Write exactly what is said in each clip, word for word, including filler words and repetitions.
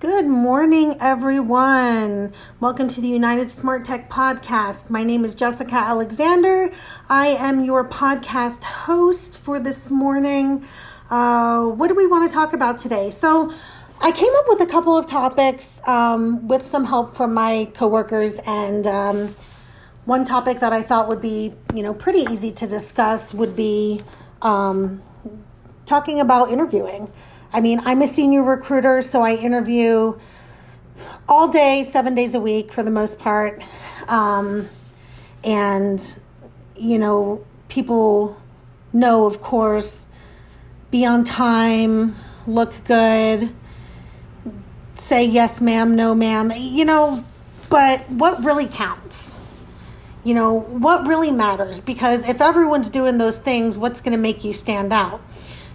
Good morning, everyone. Welcome to the United Smart Tech podcast. My name is Jessica Alexander. I am your podcast host for this morning. Uh, what do we want to talk about today? So I came up with a couple of topics um, with some help from my coworkers, and um, one topic that I thought would be, you know, pretty easy to discuss would be um, talking about interviewing. I mean, I'm a senior recruiter, so I interview all day, seven days a week for the most part. Um, and, you know, people know, of course, be on time, look good, say yes, ma'am, no, ma'am, you know, but what really counts? You know, what really matters? Because if everyone's doing those things, what's going to make you stand out?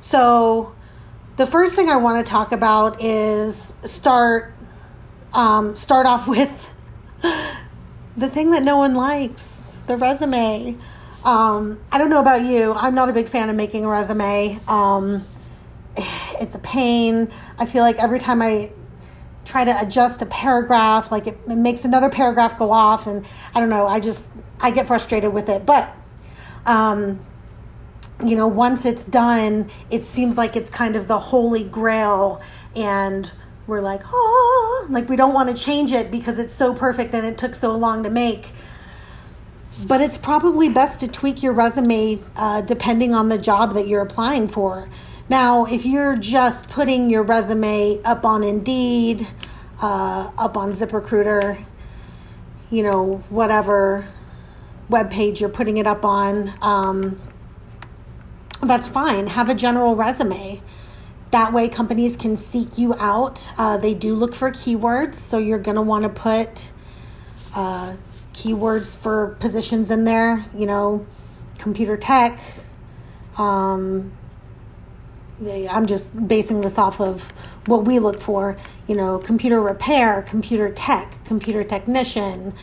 So the first thing I want to talk about is start um, start off with the thing that no one likes, the resume. Um, I don't know about you. I'm not a big fan of making a resume. Um, it's a pain. I feel like every time I try to adjust a paragraph, like it, it makes another paragraph go off, and I don't know. I just, I get frustrated with it. But um you know, once it's done, it seems like it's kind of the holy grail, and we're like, oh, like we don't want to change it because it's so perfect and it took so long to make. But it's probably best to tweak your resume uh, depending on the job that you're applying for. Now, if you're just putting your resume up on Indeed, uh, up on ZipRecruiter, you know, whatever web page you're putting it up on, um, that's fine. Have a general resume. That way companies can seek you out. Uh, they do look for keywords, so you're going to want to put uh, keywords for positions in there, you know, computer tech. Um, I'm just basing this off of what we look for, you know, computer repair, computer tech, computer technician,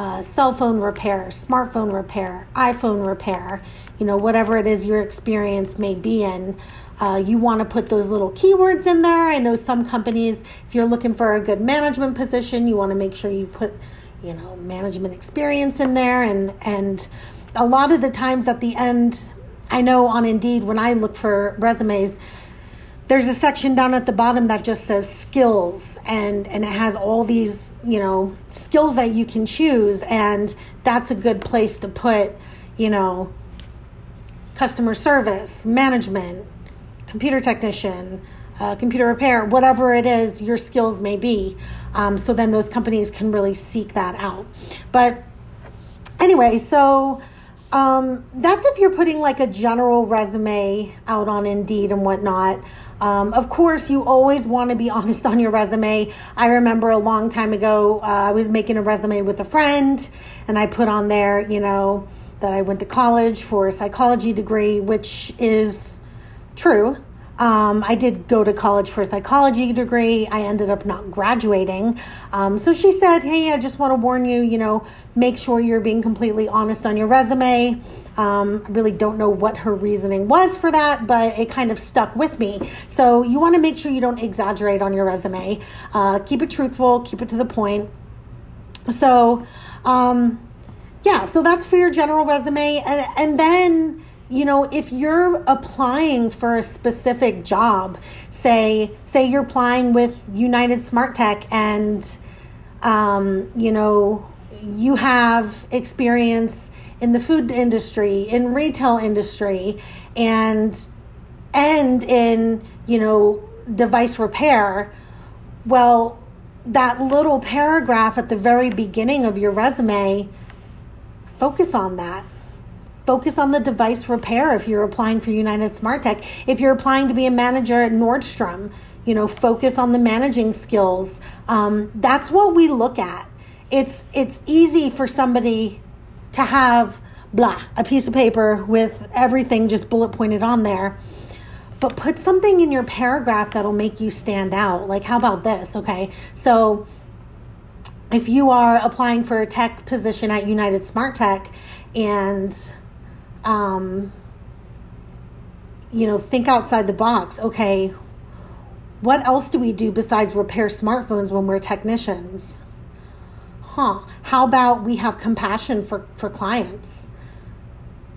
Uh, cell phone repair, smartphone repair, iPhone repair, you know, whatever it is your experience may be in. Uh, you want to put those little keywords in there. I know some companies, if you're looking for a good management position, you want to make sure you put, you know, management experience in there. And, and a lot of the times at the end, I know on Indeed, when I look for resumes, there's a section down at the bottom that just says skills, and, and it has all these, you know, skills that you can choose. And that's a good place to put, you know, customer service, management, computer technician, uh, computer repair, whatever it is your skills may be. Um, so then those companies can really seek that out. But anyway, so um, that's if you're putting like a general resume out on Indeed and whatnot. Um, of course, you always want to be honest on your resume. I remember a long time ago, uh, I was making a resume with a friend, and I put on there, you know, that I went to college for a psychology degree, which is true. Um, I did go to college for a psychology degree. I ended up not graduating. Um, so she said, hey, I just want to warn you, you know, make sure you're being completely honest on your resume. Um, I really don't know what her reasoning was for that, but it kind of stuck with me. So you want to make sure you don't exaggerate on your resume. Uh, keep it truthful, keep it to the point. So, um, yeah, so that's for your general resume. And, and then, you know, if you're applying for a specific job, say say you're applying with United Smart Tech, and, um, you know, you have experience in the food industry, in retail industry, and, and in, you know, device repair, well, that little paragraph at the very beginning of your resume, focus on that. Focus on the device repair if you're applying for United Smart Tech. If you're applying to be a manager at Nordstrom, you know, focus on the managing skills. Um, that's what we look at. It's it's easy for somebody to have, blah, a piece of paper with everything just bullet pointed on there. But put something in your paragraph that'll make you stand out. Like, how about this? Okay, so if you are applying for a tech position at United Smart Tech, and Um, you know, think outside the box. Okay, What else do we do besides repair smartphones when we're technicians? Huh. How about we have compassion for, for clients?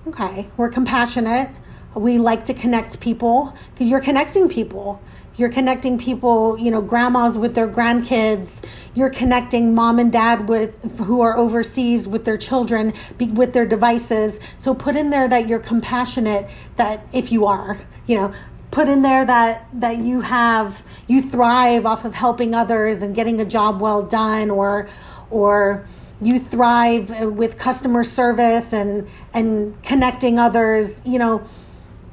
Okay. We're compassionate. We like to connect people. You're connecting people. You're connecting people, you know, grandmas with their grandkids. You're connecting mom and dad with who are overseas with their children, with their devices. So put in there that you're compassionate, that if you are, you know, put in there that, that you have, you thrive off of helping others and getting a job well done, or, or you thrive with customer service and, and connecting others. You know,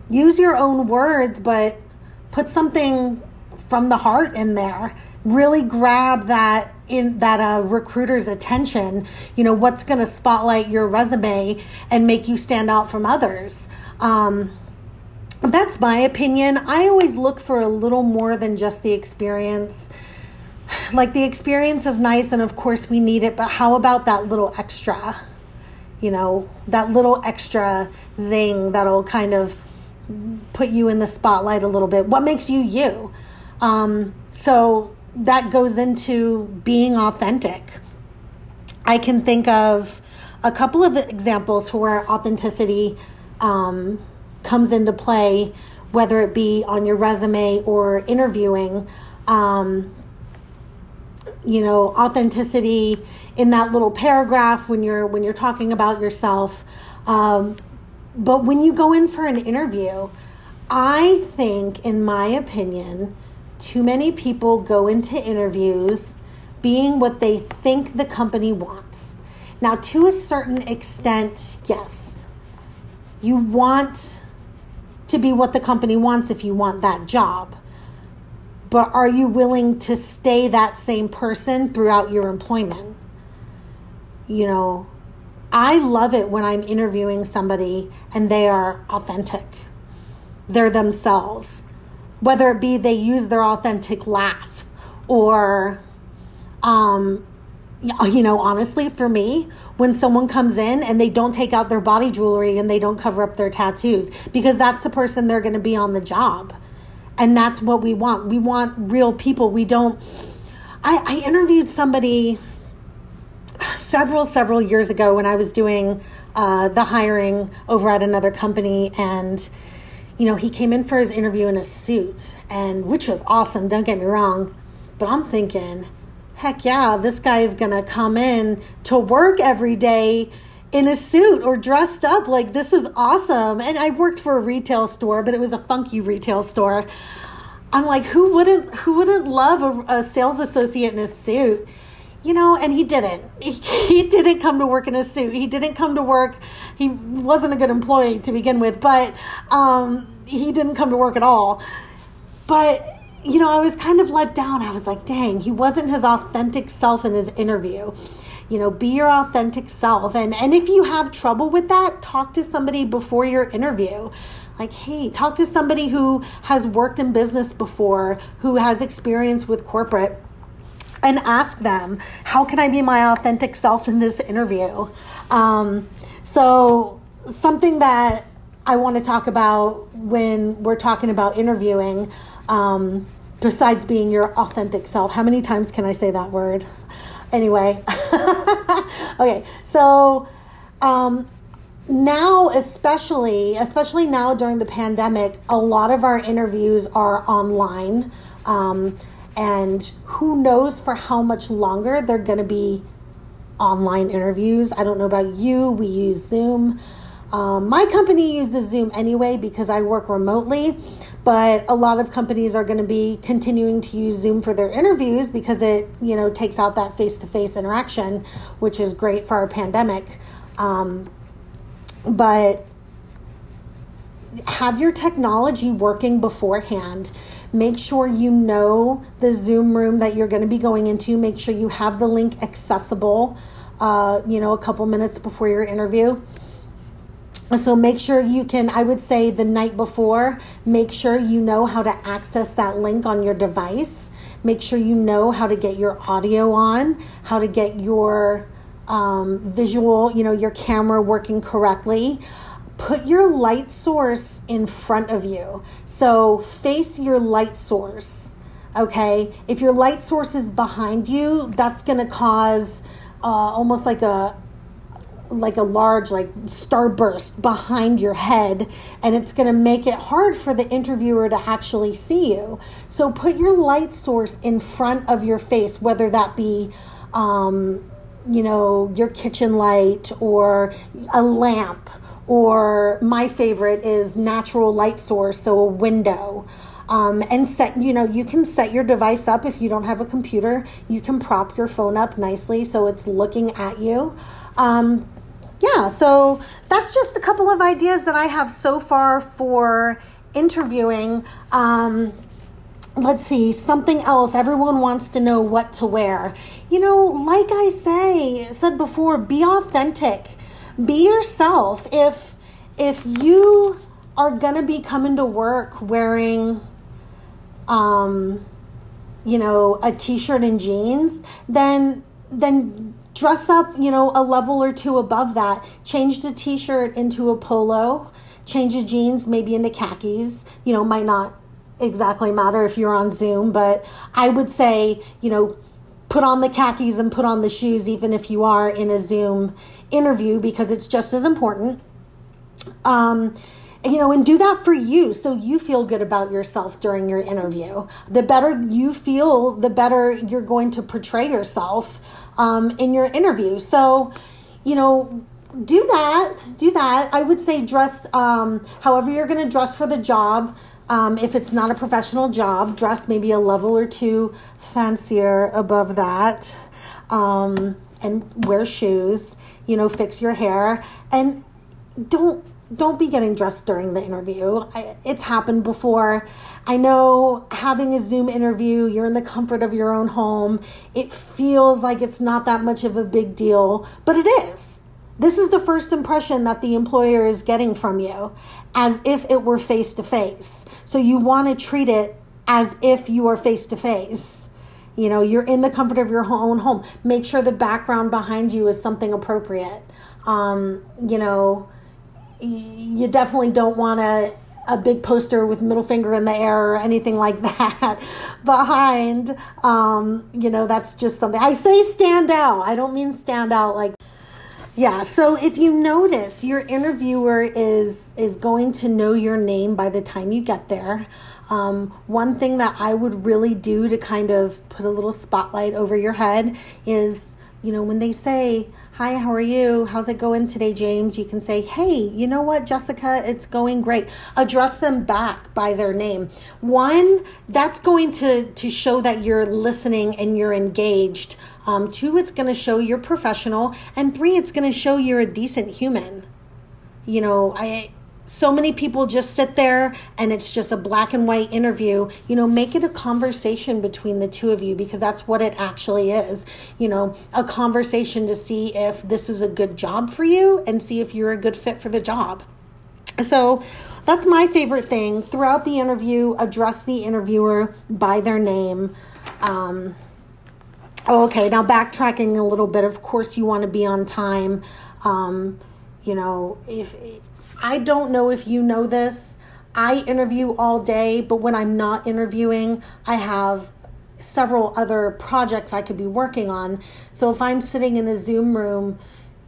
use your own words, but put something from the heart in there. Really grab that in that uh, recruiter's attention. You know, what's going to spotlight your resume and make you stand out from others. Um, that's my opinion. I always look for a little more than just the experience. Like, the experience is nice, and of course we need it, but how about that little extra? You know, that little extra zing that'll kind of put you in the spotlight a little bit. What makes you you? Um, so that goes into being authentic. I can think of a couple of examples where authenticity um, comes into play, whether it be on your resume or interviewing. Um, you know, authenticity in that little paragraph when you're when you're talking about yourself. Um, But when you go in for an interview, I think, in my opinion, too many people go into interviews being what they think the company wants. Now, to a certain extent, yes, you want to be what the company wants if you want that job. But are you willing to stay that same person throughout your employment? You know, I love it when I'm interviewing somebody and they are authentic. They're themselves. Whether it be they use their authentic laugh or, um, you know, honestly, for me, when someone comes in and they don't take out their body jewelry and they don't cover up their tattoos, because that's the person they're going to be on the job. And that's what we want. We want real people. We don't... I, I interviewed somebody... Several, several years ago when I was doing uh, the hiring over at another company, and, you know, he came in for his interview in a suit, and which was awesome, don't get me wrong, but I'm thinking, heck yeah, this guy is going to come in to work every day in a suit or dressed up. Like, this is awesome. And I worked for a retail store, but it was a funky retail store. I'm like, who wouldn't, who wouldn't love a, a sales associate in a suit? You know, and he didn't. He, he didn't come to work in a suit. He didn't come to work. He wasn't a good employee to begin with, but um, he didn't come to work at all. But, you know, I was kind of let down. I was like, dang, he wasn't his authentic self in his interview. You know, be your authentic self. And, and if you have trouble with that, talk to somebody before your interview. Like, hey, talk to somebody who has worked in business before, who has experience with corporate. And ask them, how can I be my authentic self in this interview? Um, so something that I want to talk about when we're talking about interviewing, um, besides being your authentic self, how many times can I say that word? Anyway, okay, so um, now, especially, especially now during the pandemic, a lot of our interviews are online. Um And who knows for how much longer they're going to be online interviews. I don't know about you. We use Zoom. Um, my company uses Zoom anyway because I work remotely. But a lot of companies are going to be continuing to use Zoom for their interviews because it, you know, takes out that face-to-face interaction, which is great for our pandemic. Um, but have your technology working beforehand. Make sure you know the Zoom room that you're going to be going into. Make sure you have the link accessible, uh, you know, a couple minutes before your interview. So make sure you can, I would say the night before, make sure you know how to access that link on your device. Make sure you know how to get your audio on, how to get your um, visual, you know, your camera working correctly. Put your light source in front of you. So face your light source. okay? If your light source is behind you, that's going to cause uh, almost like a like a large like starburst behind your head, and it's going to make it hard for the interviewer to actually see you. So put your light source in front of your face, whether that be um, you know, your kitchen light or a lamp, or my favorite is natural light source, so a window. Um, and set, you know, you can set your device up. If you don't have a computer, you can prop your phone up nicely so it's looking at you. Um, yeah, so that's just a couple of ideas that I have so far for interviewing. Um, let's see, something else. Everyone wants to know what to wear. You know, like I say, said before, be authentic. Be yourself. If, if you are going to be coming to work wearing... Um, you know, a t-shirt and jeans, then, then dress up, you know, a level or two above that. Change the t-shirt into a polo, change the jeans, maybe into khakis, you know, might not exactly matter if you're on Zoom, but I would say, you know, put on the khakis and put on the shoes, even if you are in a Zoom interview, because it's just as important. Um, You know, and do that for you so you feel good about yourself during your interview. The better you feel, the better you're going to portray yourself um, in your interview. So, you know, do that. Do that. I would say dress um, however you're going to dress for the job. Um, if it's not a professional job, dress maybe a level or two fancier above that. Um, and wear shoes. You know, fix your hair. And don't. Don't be getting dressed during the interview. I, it's happened before. I know having a Zoom interview, you're in the comfort of your own home. It feels like it's not that much of a big deal, but it is. This is the first impression that the employer is getting from you, as if it were face-to-face. So you want to treat it as if you are face-to-face. You know, you're in the comfort of your own home. Make sure the background behind you is something appropriate. Um, you know... You definitely don't want a, a big poster with middle finger in the air or anything like that behind. Um, you know, that's just something. I say stand out. I don't mean stand out like, yeah. So if you notice, your interviewer is, is going to know your name by the time you get there. Um, one thing that I would really do to kind of put a little spotlight over your head is, you know, when they say, hi, how are you? How's it going today, James? You can say, hey, you know what, Jessica, it's going great. Address them back by their name. One, that's going to, to show that you're listening and you're engaged. Um, two, it's going to show you're professional. And three, it's going to show you're a decent human. You know, I so many people just sit there and it's just a black and white interview. You know, make it a conversation between the two of you, because that's what it actually is. You know, a conversation to see if this is a good job for you and see if you're a good fit for the job. So that's my favorite thing. Throughout the interview, address the interviewer by their name. Um, okay, now backtracking a little bit. Of course, you want to be on time. Um, you know, if... I don't know if you know this. I interview all day, but when I'm not interviewing, I have several other projects I could be working on. So if I'm sitting in a Zoom room,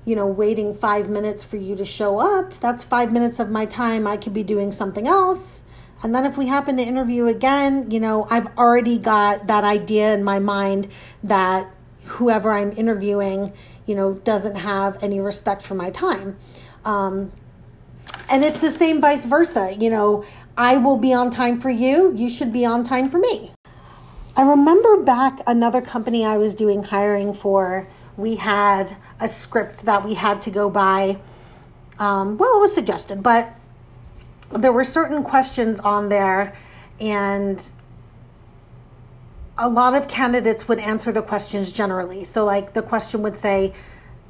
you know, waiting five minutes for you to show up, that's five minutes of my time I could be doing something else. And then if we happen to interview again, you know, I've already got that idea in my mind that whoever I'm interviewing, you know, doesn't have any respect for my time. Um, And it's the same vice versa. You know, I will be on time for you. You should be on time for me. I remember back another company I was doing hiring for, we had a script that we had to go by. Um, well, it was suggested, but there were certain questions on there, and a lot of candidates would answer the questions generally. So like the question would say,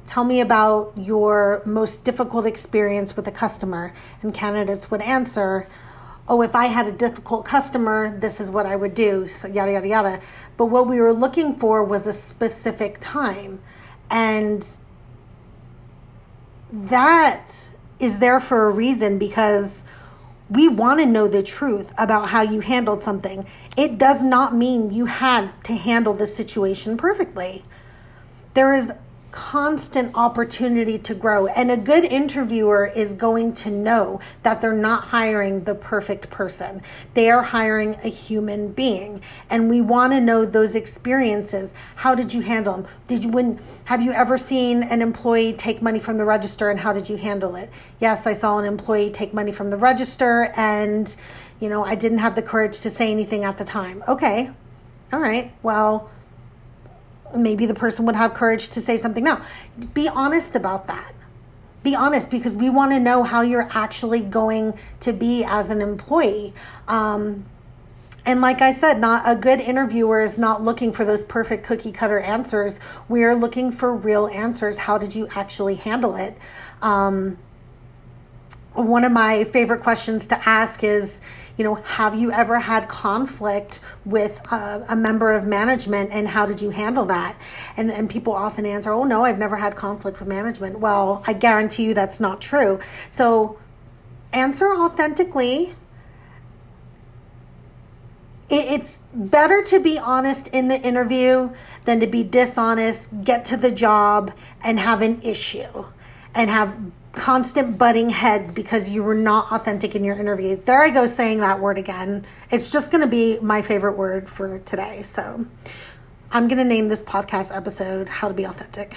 tell me about your most difficult experience with a customer. And candidates would answer, oh, if I had a difficult customer, this is what I would do, so yada, yada, yada. But what we were looking for was a specific time. And that is there for a reason, because we want to know the truth about how you handled something. It does not mean you had to handle the situation perfectly. There is constant opportunity to grow, and a good interviewer is going to know that they're not hiring the perfect person. They are hiring a human being, and we want to know those experiences. How did you handle them? Did you when have you ever seen an employee take money from the register, and how did you handle it? Yes, I saw an employee take money from the register, and you know, I didn't have the courage to say anything at the time. Okay. All right. Well, maybe the person would have courage to say something now. Be honest about that. Be honest, because we want to know how you're actually going to be as an employee. Um, and like I said, not a good interviewer is not looking for those perfect cookie cutter answers. We are looking for real answers. How did you actually handle it? Um, one of my favorite questions to ask is, you know, have you ever had conflict with a, a member of management, and how did you handle that? And and people often answer, oh, no, I've never had conflict with management. Well, I guarantee you that's not true. So answer authentically. It, it's better to be honest in the interview than to be dishonest, get to the job, and have an issue and have constant butting heads because you were not authentic in your interview. There I go saying that word again. It's just going to be my favorite word for today. So I'm going to name this podcast episode How to Be Authentic.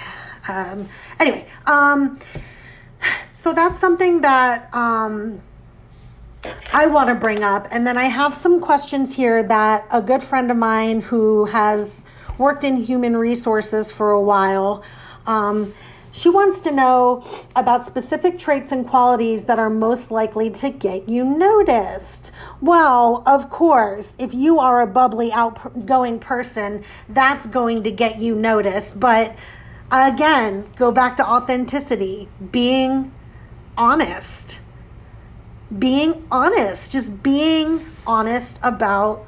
Um, anyway, um, so that's something that um, I want to bring up. And then I have some questions here that a good friend of mine who has worked in human resources for a while, um, she wants to know about specific traits and qualities that are most likely to get you noticed. Well, of course, if you are a bubbly, outgoing person, that's going to get you noticed. But again, go back to authenticity, being honest, being honest, just being honest about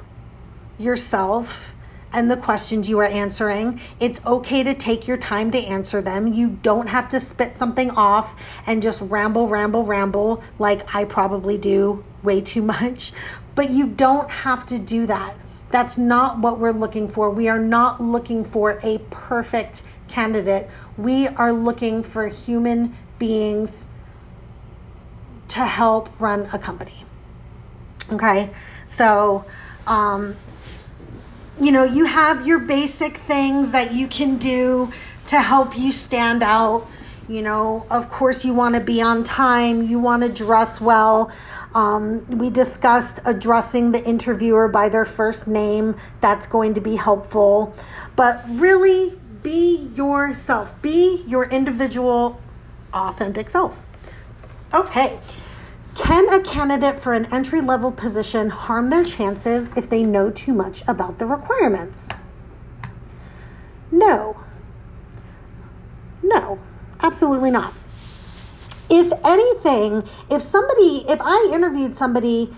yourself and the questions you are answering. It's okay to take your time to answer them. You don't have to spit something off and just ramble, ramble, ramble, like I probably do way too much. But you don't have to do that. That's not what we're looking for. We are not looking for a perfect candidate. We are looking for human beings to help run a company. Okay? So, um, you know, you have your basic things that you can do to help you stand out. You know, of course, you want to be on time. You want to dress well. Um, we discussed addressing the interviewer by their first name. That's going to be helpful. But really, be yourself. Be your individual, authentic self. Okay. Can a candidate for an entry-level position harm their chances if they know too much about the requirements? No. No, absolutely not. If anything, if somebody, if I interviewed somebody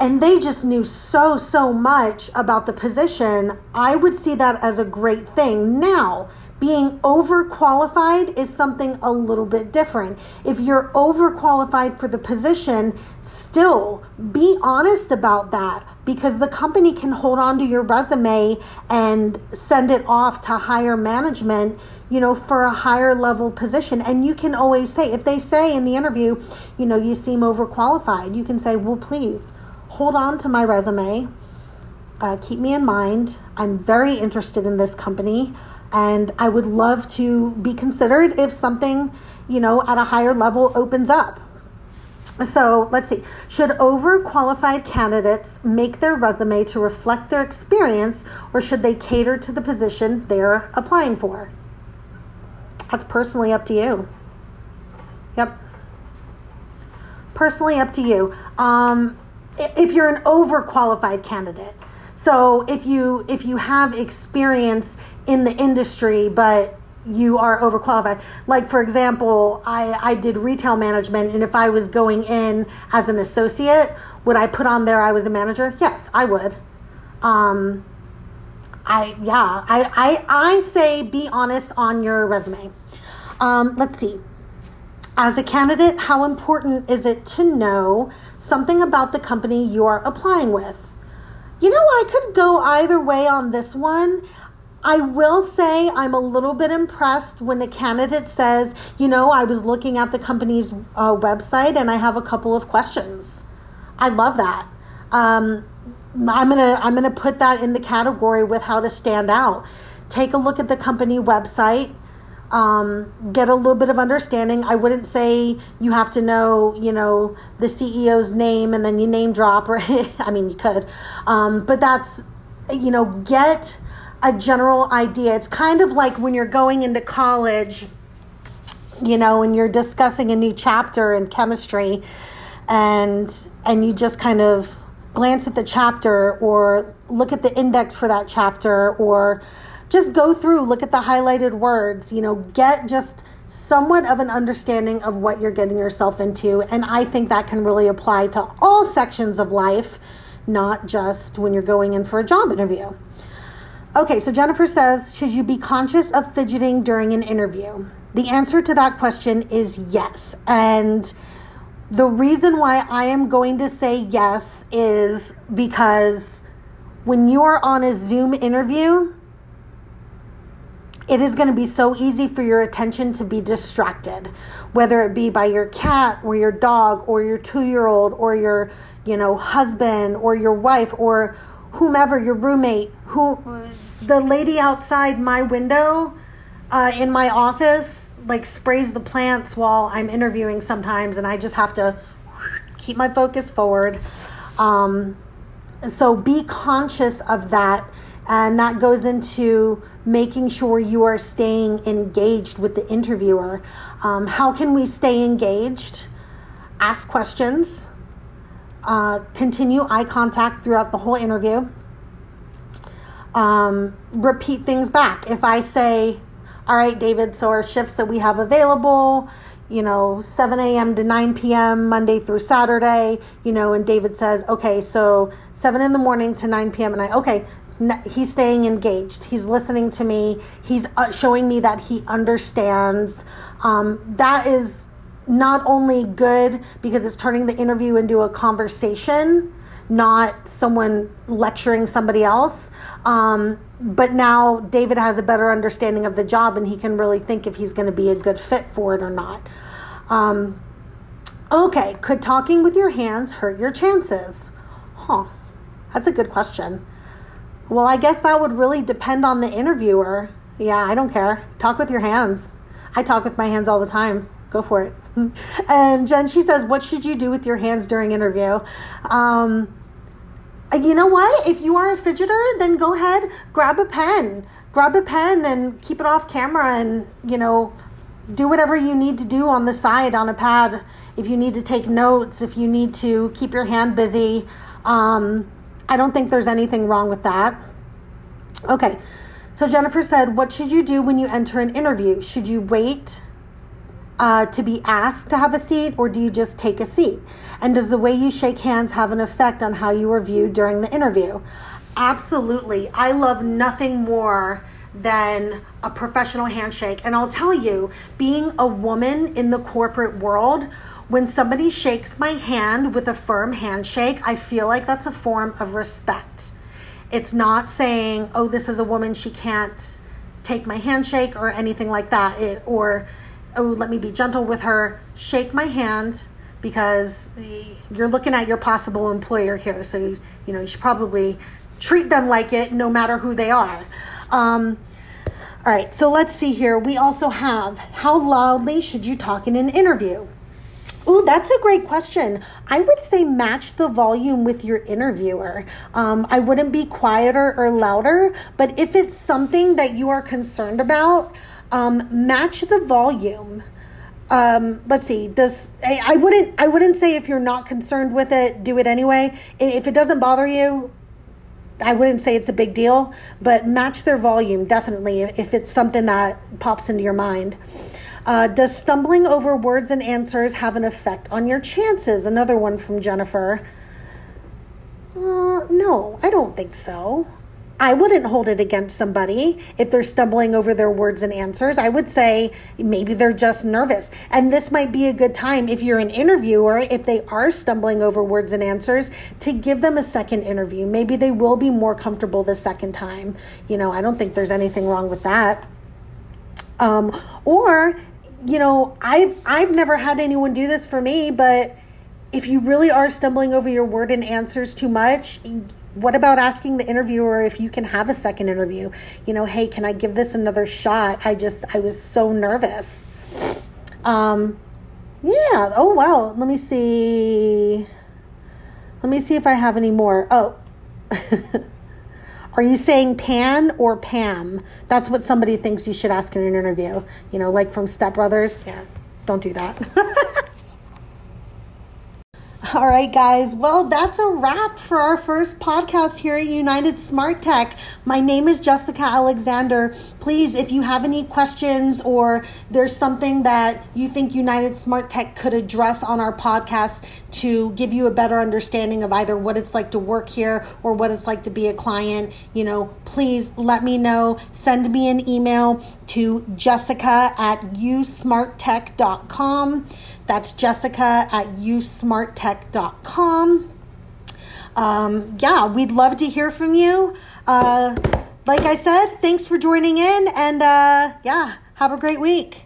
and they just knew so, so much about the position, I would see that as a great thing. Now, being overqualified is something a little bit different. If you're overqualified for the position, still be honest about that, because the company can hold on to your resume and send it off to higher management, you know, for a higher level position. And you can always say, if they say in the interview, you know, you seem overqualified, you can say, well, please hold on to my resume. Uh, keep me in mind. I'm very interested in this company, and I would love to be considered if something, you know, at a higher level opens up. So let's see. Should overqualified candidates make their resume to reflect their experience, or should they cater to the position they're applying for? That's personally up to you. Yep. Personally up to you. Um, if you're an overqualified candidate. So if you if you have experience in the industry, but you are overqualified. Like, for example, I, I did retail management, and if I was going in as an associate, would I put on there I was a manager? Yes, I would. Um, I yeah, I, I, I say be honest on your resume. Um, let's see. As a candidate, how important is it to know something about the company you are applying with? You know, I could go either way on this one. I will say I'm a little bit impressed when a candidate says, you know, I was looking at the company's uh, website and I have a couple of questions. I love that. Um, I'm gonna I'm gonna put that in the category with how to stand out. Take a look at the company website. Um, get a little bit of understanding. I wouldn't say you have to know, you know, the C E O's name and then you name drop, or I mean, you could, um, but that's, you know, get a general idea. It's kind of like when you're going into college, you know, and you're discussing a new chapter in chemistry, and and you just kind of glance at the chapter or look at the index for that chapter, or just go through, look at the highlighted words, you know, get just somewhat of an understanding of what you're getting yourself into. And I think that can really apply to all sections of life, not just when you're going in for a job interview. Okay, so Jennifer says, should you be conscious of fidgeting during an interview? The answer to that question is yes. And the reason why I am going to say yes is because when you are on a Zoom interview, it is going to be so easy for your attention to be distracted, whether it be by your cat or your dog or your two-year-old or your, you know, husband or your wife or whomever, your roommate. Who, the lady outside my window uh, in my office, like, sprays the plants while I'm interviewing sometimes, and I just have to keep my focus forward. Um, so be conscious of that. And that goes into making sure you are staying engaged with the interviewer. Um, how can we stay engaged? Ask questions. Uh, continue eye contact throughout the whole interview. Um, repeat things back. If I say, all right, David, so our shifts that we have available, you know, seven a.m. to nine p.m. Monday through Saturday, you know, and David says, okay, so seven in the morning to nine p.m. And I, okay, he's staying engaged. He's listening to me. He's showing me that he understands. Um, that is not only good because it's turning the interview into a conversation, not someone lecturing somebody else. Um, but now David has a better understanding of the job and he can really think if he's going to be a good fit for it or not. Um, okay. Could talking with your hands hurt your chances? Huh. That's a good question. Well, I guess that would really depend on the interviewer. Yeah, I don't care. Talk with your hands. I talk with my hands all the time. Go for it. And Jen, she says, what should you do with your hands during interview? Um, you know what? If you are a fidgeter, then go ahead, grab a pen. Grab a pen and keep it off camera and, you know, do whatever you need to do on the side on a pad. If you need to take notes, if you need to keep your hand busy, um, I don't think there's anything wrong with that. Okay, so Jennifer said, what should you do when you enter an interview? Should you wait uh, to be asked to have a seat, or do you just take a seat? And does the way you shake hands have an effect on how you are viewed during the interview? Absolutely. I love nothing more than a professional handshake. And I'll tell you, being a woman in the corporate world, when somebody shakes my hand with a firm handshake, I feel like that's a form of respect. It's not saying, oh, this is a woman, she can't take my handshake or anything like that. It, or, oh, let me be gentle with her. Shake my hand because you're looking at your possible employer here. So, you, you know, you should probably treat them like it no matter who they are. Um, all right, so let's see here. We also have, how loudly should you talk in an interview? Ooh, that's a great question. I would say match the volume with your interviewer. Um, I wouldn't be quieter or louder, but if it's something that you are concerned about, um, match the volume. Um, let's see. Does I, I wouldn't I wouldn't say if you're not concerned with it, do it anyway. If it doesn't bother you, I wouldn't say it's a big deal, but match their volume definitely if it's something that pops into your mind. Uh, does stumbling over words and answers have an effect on your chances? Another one from Jennifer. Uh, no, I don't think so. I wouldn't hold it against somebody if they're stumbling over their words and answers. I would say maybe they're just nervous. And this might be a good time if you're an interviewer, if they are stumbling over words and answers, to give them a second interview. Maybe they will be more comfortable the second time. You know, I don't think there's anything wrong with that. Um, or, you know, I've, I've never had anyone do this for me, but if you really are stumbling over your word and answers too much, what about asking the interviewer if you can have a second interview? You know, hey, can I give this another shot? I just, I was so nervous. Um, yeah. Oh, wow. Let me see. Let me see if I have any more. Oh, are you saying Pan or Pam? That's what somebody thinks you should ask in an interview. You know, like from Step Brothers. Yeah, don't do that. All right, guys. Well, that's a wrap for our first podcast here at United Smart Tech. My name is Jessica Alexander. Please, if you have any questions or there's something that you think United Smart Tech could address on our podcast to give you a better understanding of either what it's like to work here or what it's like to be a client, you know, please let me know. Send me an email to jessica at u smart tech dot com. That's jessica at u smart tech dot com. Um, yeah, we'd love to hear from you. Uh, like I said, thanks for joining in, and uh, yeah, have a great week.